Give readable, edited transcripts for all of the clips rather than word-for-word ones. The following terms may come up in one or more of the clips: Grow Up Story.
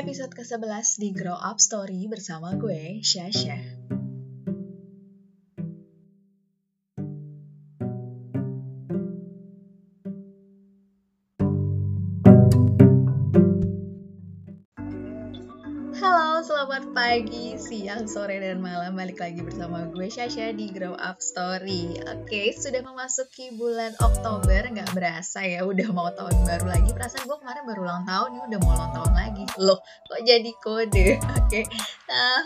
episode ke-11 di Grow Up Story bersama gue, Syasha. Halo, selamat pagi, siang, sore, dan malam. Balik lagi bersama gue, Syasha, di Grow Up Story. Oke, sudah memasuki bulan Oktober. Nggak berasa ya, udah mau tahun baru lagi. Perasaan gue kemarin baru ulang tahun, ini udah mau ulang tahun lagi. Loh, kok jadi kode? Oke,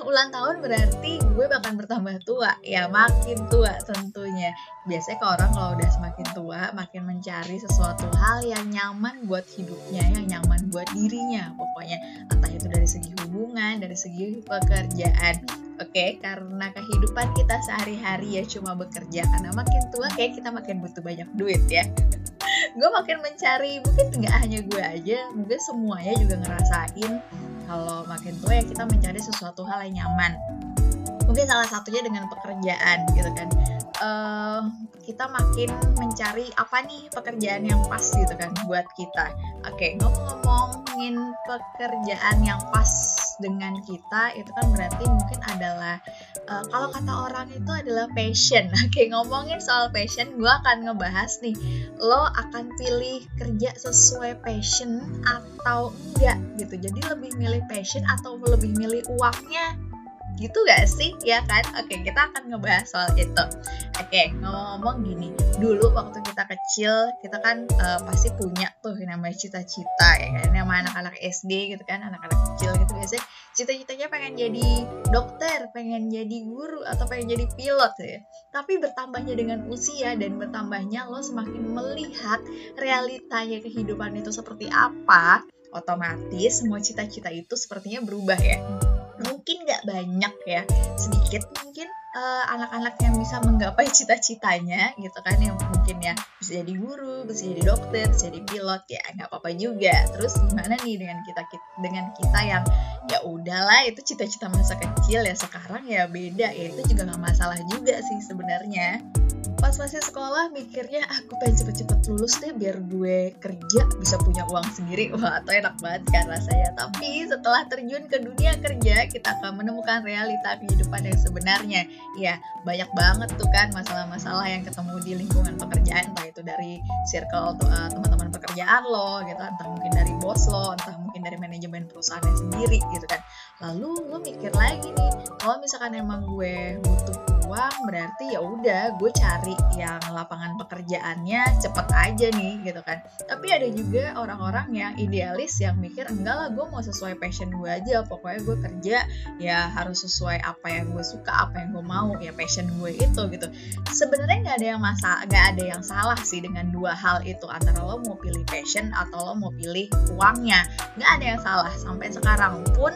ulang tahun berarti gue bakal bertambah tua. Ya, makin tua tentunya. Biasanya kalau orang kalau udah semakin tua, makin mencari sesuatu hal yang nyaman buat hidupnya, yang nyaman buat dirinya pokoknya. Entah itu dari segi hubungan, dari segi pekerjaan. Oke, karena kehidupan kita sehari-hari ya cuma bekerja. Karena makin tua kayak kita makin butuh banyak duit ya. Gue makin mencari, mungkin gak hanya gue aja, mungkin semuanya juga ngerasain kalau makin tua ya kita mencari sesuatu hal yang nyaman. Mungkin salah satunya dengan pekerjaan gitu kan. Kita makin mencari apa nih pekerjaan yang pas gitu kan buat kita. Oke, ngomongin pekerjaan yang pas dengan kita itu kan berarti mungkin adalah kalau kata orang itu adalah passion. Oke, ngomongin soal passion, gue akan ngebahas nih, lo akan pilih kerja sesuai passion atau enggak gitu. Jadi lebih milih passion atau lebih milih uangnya? Gitu gak sih? Ya kan? Oke, kita akan ngebahas soal itu. Oke, ngomong-ngomong gini, dulu waktu kita kecil, kita kan pasti punya tuh yang namanya cita-cita ya kan, yang namanya anak-anak SD gitu kan, anak-anak kecil gitu biasanya cita-citanya pengen jadi dokter, pengen jadi guru, atau pengen jadi pilot ya. Tapi bertambahnya dengan usia dan bertambahnya lo semakin melihat realitanya kehidupan itu seperti apa, otomatis semua cita-cita itu sepertinya berubah ya. Mungkin nggak banyak ya, sedikit mungkin anak-anak yang bisa menggapai cita-citanya gitu kan, yang mungkin ya bisa jadi guru, bisa jadi dokter, bisa jadi pilot, ya nggak apa-apa juga. Terus gimana nih dengan kita yang ya udahlah itu cita-cita masa kecil ya, sekarang ya beda ya, itu juga nggak masalah juga sih sebenarnya. Pas masih sekolah mikirnya aku pengen cepet-cepet lulus deh biar gue kerja bisa punya uang sendiri. Wah, atau enak banget kan rasanya. Tapi setelah terjun ke dunia kerja, kita akan menemukan realita kehidupan yang sebenarnya. Ya banyak banget tuh kan masalah-masalah yang ketemu di lingkungan pekerjaan, entah itu dari circle teman-teman pekerjaan lo gitu, entah mungkin dari bos lo, entah mungkin dari manajemen perusahaannya sendiri gitu kan. Lalu lo mikir lagi nih, kalau misalkan emang gue butuh uang, berarti ya udah gue cari yang lapangan pekerjaannya cepet aja nih gitu kan. Tapi ada juga orang-orang yang idealis yang mikir enggak lah, gue mau sesuai passion gue aja, pokoknya gue kerja ya harus sesuai apa yang gue suka, apa yang gue mau, ya passion gue itu gitu. Sebenarnya nggak ada yang salah sih dengan dua hal itu, antara lo mau pilih passion atau lo mau pilih uangnya. Nggak ada yang salah, sampai sekarang pun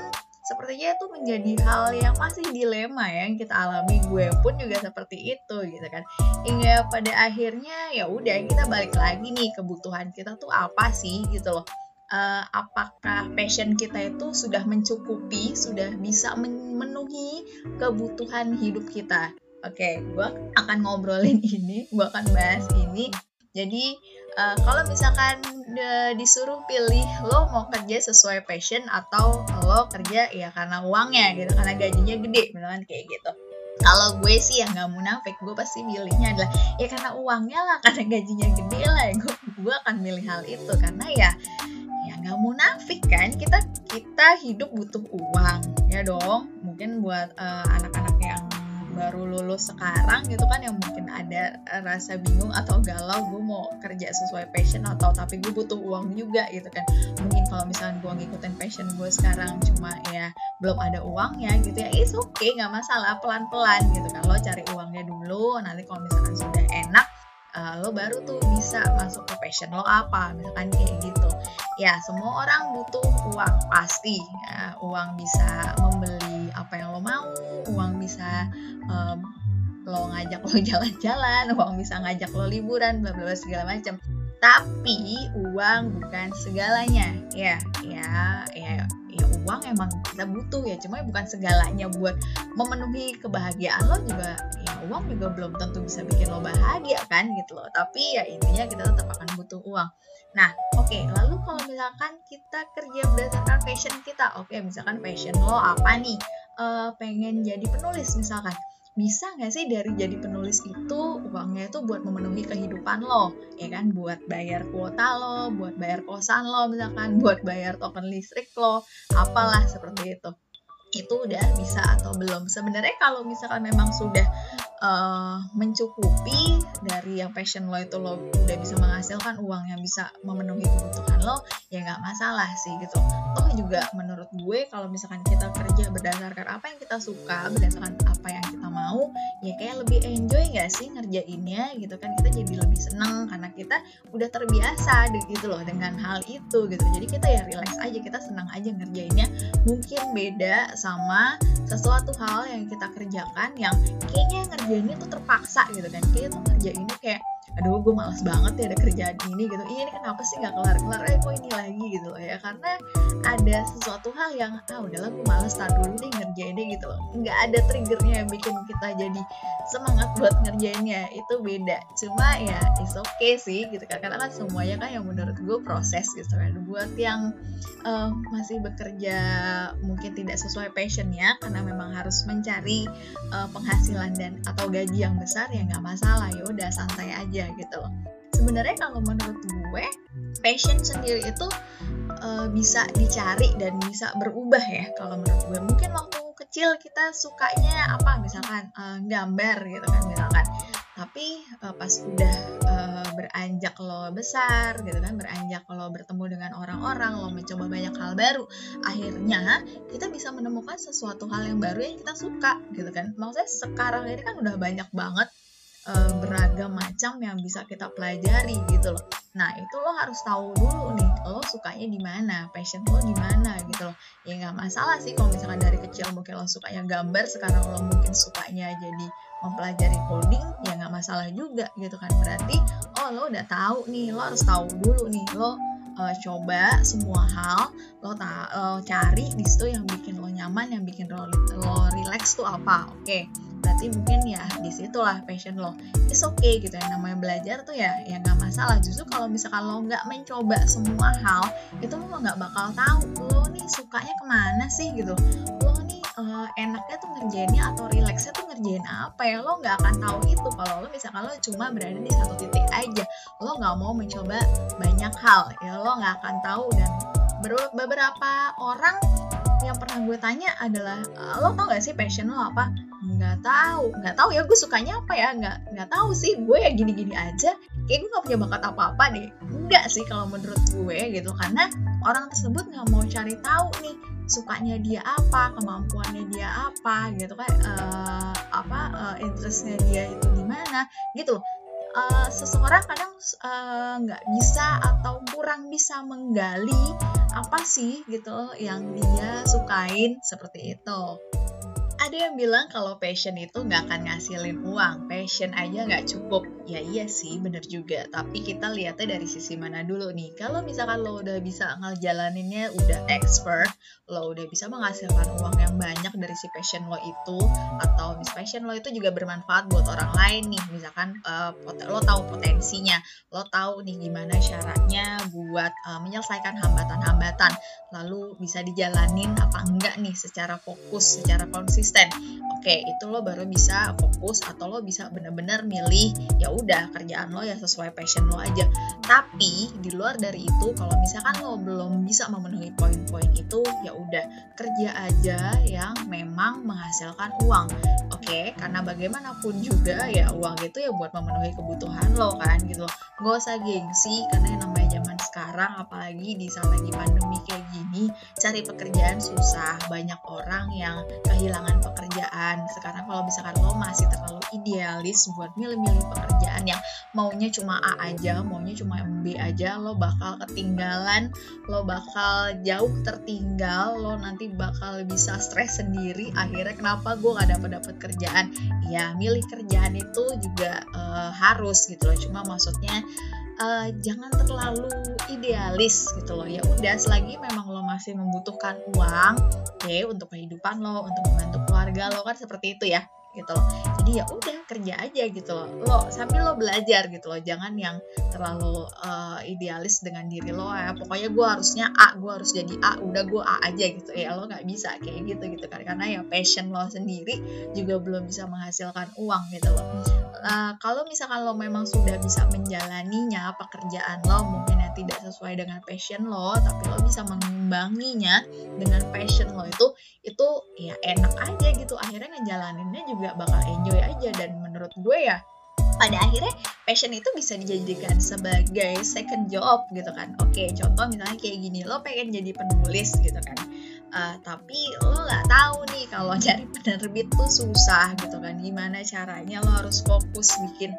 sepertinya itu menjadi hal yang masih dilema ya, yang kita alami. Gue pun juga seperti itu gitu kan. Hingga pada akhirnya ya udah kita balik lagi nih, kebutuhan kita tuh apa sih gitu loh. Apakah passion kita itu sudah mencukupi, sudah bisa memenuhi kebutuhan hidup kita. Oke, gue akan ngobrolin ini, gue akan bahas ini. Jadi kalau misalkan disuruh pilih, lo mau kerja sesuai passion atau lo kerja ya karena uangnya gitu, karena gajinya gede misalkan kayak gitu. Kalau gue sih yang gak munafik, gue pasti milihnya adalah ya karena uangnya lah, karena gajinya gede lah ya. Gue akan milih hal itu karena ya gak munafik kan, kita hidup butuh uang ya dong. Mungkin buat anak-anak yang baru lulus sekarang gitu kan, yang mungkin ada rasa bingung atau galau, gue mau kerja sesuai passion atau tapi gue butuh uang juga gitu kan. Mungkin kalau misalnya gue ngikutin passion gue sekarang cuma ya belum ada uangnya gitu ya, it's okay, gak masalah, pelan-pelan gitu kan. Lo cari uangnya dulu, nanti kalau misalkan sudah enak lo baru tuh bisa masuk ke passion lo apa, misalkan kayak gitu. Ya semua orang butuh uang pasti ya, uang bisa membeli apa yang lo mau, uang bisa lo ngajak lo jalan-jalan, uang bisa ngajak lo liburan, bla bla segala macam. Tapi uang bukan segalanya. Ya uang emang kita butuh ya, cuma bukan segalanya buat memenuhi kebahagiaan lo juga. Ya uang juga belum tentu bisa bikin lo bahagia kan gitu loh. Tapi ya intinya kita tetap akan butuh uang. Nah, oke, lalu kalau misalkan kita kerja berdasarkan passion kita, oke, misalkan passion lo apa nih? Pengen jadi penulis misalkan. Bisa nggak sih dari jadi penulis itu uangnya itu buat memenuhi kehidupan lo, ya kan? Buat bayar kuota lo, buat bayar kosan lo misalkan, buat bayar token listrik lo, apalah seperti itu. Itu udah bisa atau belum? Sebenarnya kalau misalkan memang sudah mencukupi dari yang passion lo itu, lo udah bisa menghasilkan uang yang bisa memenuhi kebutuhan lo, ya nggak masalah sih gitu. Toh juga menurut gue kalau misalkan kita kerja berdasarkan apa yang kita suka, berdasarkan apa yang kita mau, ya kayak lebih enjoy nggak sih ngerjainnya gitu kan. Kita jadi lebih seneng karena kita udah terbiasa gitu loh dengan hal itu gitu. Jadi kita ya relax aja, kita senang aja ngerjainnya. Mungkin beda sama sesuatu hal yang kita kerjakan yang kayaknya ngerjainnya tuh terpaksa gitu kan, kayaknya tuh ngerjainnya kayak aduh gue malas banget ya ada kerjaan ini gitu, ini kenapa sih gak kelar-kelar, kok ini lagi gitu loh ya, karena ada sesuatu hal yang udahlah gue malas, tar dulu deh ngerjainnya gitu loh. Gak ada triggernya yang bikin kita jadi semangat buat ngerjainnya, itu beda. Cuma ya it's okay sih gitu kan, karena kan semuanya kan yang menurut gue proses gitu kan. Buat yang masih bekerja mungkin tidak sesuai passionnya karena memang harus mencari penghasilan dan atau gaji yang besar, ya gak masalah, ya udah santai aja gitu loh. Sebenarnya kalau menurut gue passion sendiri itu bisa dicari dan bisa berubah ya. Kalau menurut gue mungkin waktu kecil kita sukanya apa misalkan gambar gitu kan misalkan, tapi pas udah beranjak lo besar gitu kan, beranjak lo bertemu dengan orang-orang, lo mencoba banyak hal baru, akhirnya kita bisa menemukan sesuatu hal yang baru yang kita suka gitu kan. Maksudnya sekarang ini kan udah banyak banget beragam macam yang bisa kita pelajari gitu loh. Nah itu lo harus tahu dulu nih lo sukanya di mana, passion lo di mana gitu loh. Ya nggak masalah sih kalau misalkan dari kecil mungkin lo sukanya gambar, sekarang lo mungkin sukanya jadi mempelajari coding, ya nggak masalah juga gitu kan. Berarti lo udah tahu nih, lo harus tahu dulu nih lo coba semua hal, lo cari di situ yang bikin lo nyaman, yang bikin lo relax tuh apa, oke. Berarti mungkin ya disitulah passion lo. It's okay gitu ya, namanya belajar tuh ya gak masalah. Justru kalau misalkan lo gak mencoba semua hal itu lo gak bakal tahu lo nih sukanya kemana sih gitu, lo nih enaknya tuh ngerjainnya atau relaxnya tuh ngerjain apa ya, lo gak akan tahu itu kalau lo misalkan lo cuma berada di satu titik aja, lo gak mau mencoba banyak hal ya, lo gak akan tahu. Dan beberapa orang yang pernah gue tanya adalah, lo tau gak sih passion lo apa? Nggak tahu ya, gue sukanya apa ya, nggak tahu sih, gue ya gini-gini aja, kayak gue nggak punya bakat apa-apa deh. Enggak sih kalau menurut gue gitu, karena orang tersebut nggak mau cari tahu nih sukanya dia apa, kemampuannya dia apa gitu kan, interestnya dia itu di mana gitu. Seseorang kadang nggak bisa atau kurang bisa menggali apa sih gitu yang dia sukain seperti itu. Ada yang bilang kalau passion itu nggak akan ngasilin uang, passion aja nggak cukup. Ya iya sih, bener juga. Tapi kita lihatnya dari sisi mana dulu nih. Kalau misalkan lo udah bisa ngejalaninnya, udah expert, lo udah bisa menghasilkan uang yang banyak dari si passion lo itu, atau miss passion lo itu juga bermanfaat buat orang lain nih. Misalkan lo tahu potensinya, lo tahu nih gimana syaratnya buat menyelesaikan hambatan-hambatan, lalu bisa dijalanin apa enggak nih secara fokus, secara konsisten. Oke, itu lo baru bisa fokus atau lo bisa benar-benar milih ya udah kerjaan lo ya sesuai passion lo aja. Tapi di luar dari itu kalau misalkan lo belum bisa memenuhi poin-poin itu, ya udah kerja aja yang memang menghasilkan uang. Oke, karena bagaimanapun juga ya uang itu ya buat memenuhi kebutuhan lo kan gitu. Gak usah gengsi karena yang namanya zaman sekarang apalagi di saat lagi pandemi kayak gini, cari pekerjaan susah, banyak orang yang kehilangan pekerjaan. Sekarang kalau misalkan lo masih terlalu idealis buat milih-milih pekerjaan yang maunya cuma A aja, maunya cuma B aja, lo bakal ketinggalan, lo bakal jauh tertinggal, lo nanti bakal bisa stres sendiri. Akhirnya kenapa gue gak dapet kerjaan? Ya milih kerjaan itu juga harus gitu loh. Cuma maksudnya jangan terlalu idealis gitu loh. Ya udah, selagi memang lo masih membutuhkan uang, oke, untuk kehidupan lo, untuk membantu keluarga lo, kan seperti itu ya gitu loh. Jadi ya udah, kerja aja gitu loh. Lo sambil lo belajar gitu loh. Jangan yang terlalu idealis dengan diri lo, ya pokoknya gue harusnya A, gue harus jadi A, udah gue A aja gitu. Ya lo nggak bisa kayak gitu gitu kan, karena ya passion lo sendiri juga belum bisa menghasilkan uang gitu loh. Kalau misalkan lo memang sudah bisa menjalaninya, pekerjaan lo mungkin yang tidak sesuai dengan passion lo, tapi lo bisa mengimbanginya dengan passion lo itu ya enak aja gitu. Akhirnya ngejalaninnya juga bakal enjoy aja, dan menurut gue ya pada akhirnya passion itu bisa dijadikan sebagai second job gitu kan. Oke, contoh misalnya kayak gini, lo pengen jadi penulis gitu kan, tapi lo nggak tahu nih kalau cari penerbit tuh susah gitu kan. Gimana caranya lo harus fokus bikin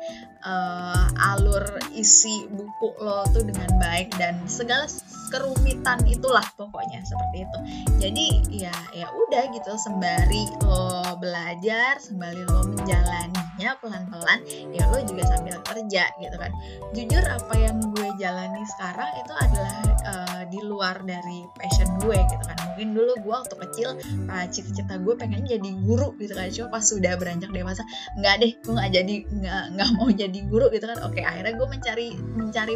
alur isi buku lo tuh dengan baik dan segala kerumitan itulah pokoknya seperti itu. Jadi ya udah gitu, sembari lo belajar, sembari lo menjalaninya pelan-pelan, ya lo juga sambil kerja gitu kan. Jujur apa yang gue jalani sekarang itu adalah di luar dari passion gue gitu kan. Mungkin dulu gue waktu kecil cita-cita gue pengen jadi guru gitu kan, cuma pas sudah beranjak dewasa nggak deh, gue nggak mau jadi guru gitu kan. Oke, akhirnya gue mencari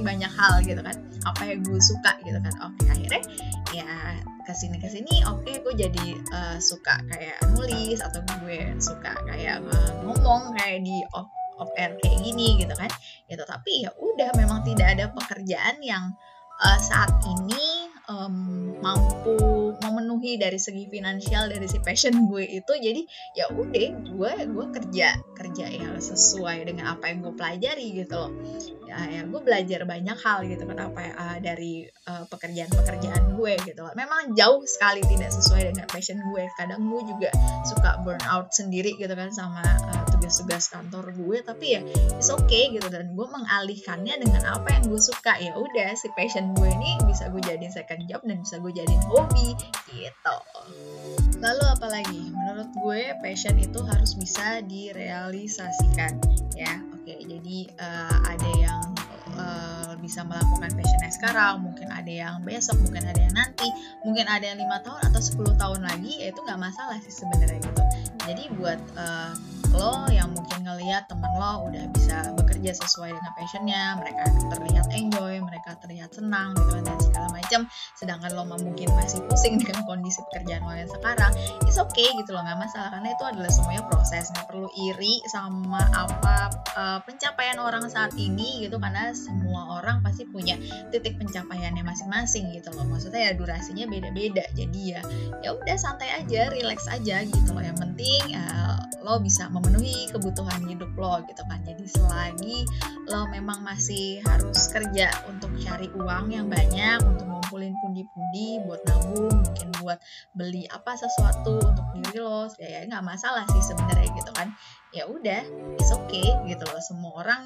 banyak hal gitu kan, apa yang gue suka gitu kan. Oke, akhirnya ya kesini oke, gue jadi suka kayak nulis, atau gue suka kayak ngomong kayak di off air kayak gini gitu kan gitu. Tapi ya udah, memang tidak ada pekerjaan yang saat ini mampu memenuhi dari segi finansial dari si passion gue itu. Jadi ya udah, gue kerja ya sesuai dengan apa yang gue pelajari gitu loh. Ya gue belajar banyak hal gitu kan, apa dari pekerjaan gue gitu loh. Memang jauh sekali tidak sesuai dengan passion gue. Kadang gue juga suka burn out sendiri gitu kan sama tugas-tugas kantor gue, tapi ya it's okay gitu. Dan gue mengalihkannya dengan apa yang gue suka. Ya udah, si passion gue ini bisa gue jadiin second job dan bisa gue jadiin hobi gitu. Lalu apalagi? Menurut gue passion itu harus bisa direalisasikan ya. Oke, jadi ada yang bisa melakukan passionnya sekarang, mungkin ada yang besok, mungkin ada yang nanti, mungkin ada yang 5 tahun atau 10 tahun lagi, ya itu gak masalah sih sebenarnya gitu. Jadi buat lo yang mungkin ngelihat temen lo udah bisa bekerja sesuai dengan passionnya, mereka terlihat enjoy, mereka terlihat senang gitu dan segala macam, sedangkan lo mungkin masih pusing dengan kondisi pekerjaan lo yang sekarang, it's okay gitu lo, gak masalah, karena itu adalah semuanya proses. Gak perlu iri sama apa pencapaian orang saat ini gitu, karena semua orang pasti punya titik pencapaiannya masing-masing gitu loh. Maksudnya ya durasinya beda-beda. Jadi ya udah santai aja, relax aja gitu loh. Yang penting lo bisa memenuhi kebutuhan hidup lo gitu kan. Jadi selagi lo memang masih harus kerja untuk cari uang yang banyak, untuk ngumpulin pundi-pundi buat nabung, mungkin buat beli apa sesuatu untuk diri lo, ya nggak masalah sih sebenarnya gitu kan. Ya udah, it's okay gitu loh. Semua orang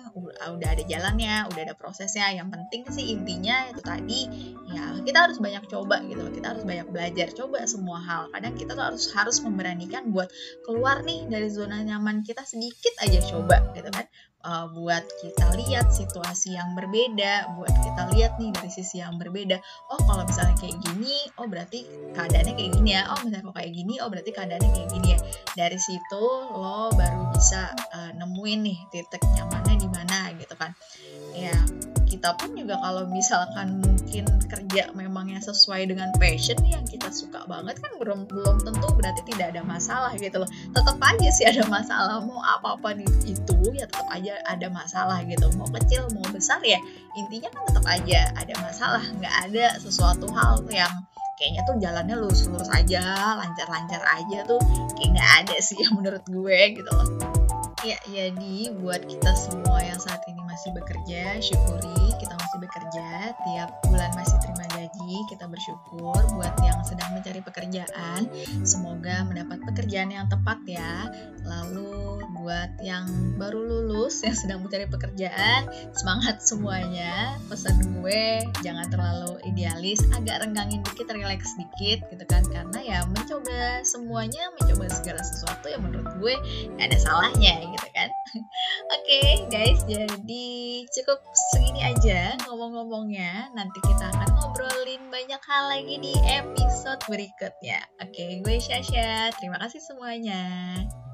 udah ada jalannya, udah ada prosesnya. Yang penting sih intinya itu tadi, ya kita harus banyak coba gitu loh. Kita harus banyak belajar, coba semua hal. Kadang kita tuh harus memberanikan buat keluar nih dari zona nyaman kita sedikit aja, coba gitu kan. Buat kita lihat situasi yang berbeda, buat kita lihat nih dari sisi yang berbeda. Oh, kalau misalnya kayak gini, oh berarti keadaannya kayak gini ya. Oh, misalnya kalau kayak gini, oh berarti keadaannya kayak gini ya. Dari situ lo baru bisa nemuin nih titik nyamannya di mana gitu kan. Ya, kita pun juga kalau misalkan mungkin kerja memangnya sesuai dengan passion yang kita suka banget kan, belum tentu berarti tidak ada masalah gitu loh. Tetap aja sih ada masalah, mau apa-apa itu ya tetap aja ada masalah gitu. Mau kecil mau besar ya intinya kan tetap aja ada masalah. Nggak ada sesuatu hal yang kayaknya tuh jalannya lurus-lurus aja, lancar-lancar aja tuh kayak nggak ada sih yang menurut gue gitu loh. Ya, jadi buat kita semua yang saat ini masih bekerja, syukuri kita masih bekerja, tiap bulan masih terima gaji, kita bersyukur. Buat yang sedang mencari pekerjaan, semoga mendapat pekerjaan yang tepat ya. Lalu buat yang baru lulus, yang sedang mencari pekerjaan, semangat semuanya. Pesan gue, jangan terlalu idealis, agak renggangin dikit, relax dikit gitu kan. Karena ya mencoba semuanya, mencoba segala sesuatu yang menurut gue gak ada salahnya gitu kan. Oke, guys, jadi cukup segini aja ngomong-ngomongnya. Nanti kita akan ngobrolin banyak hal lagi di episode berikutnya. Oke, gue Syasha, terima kasih semuanya.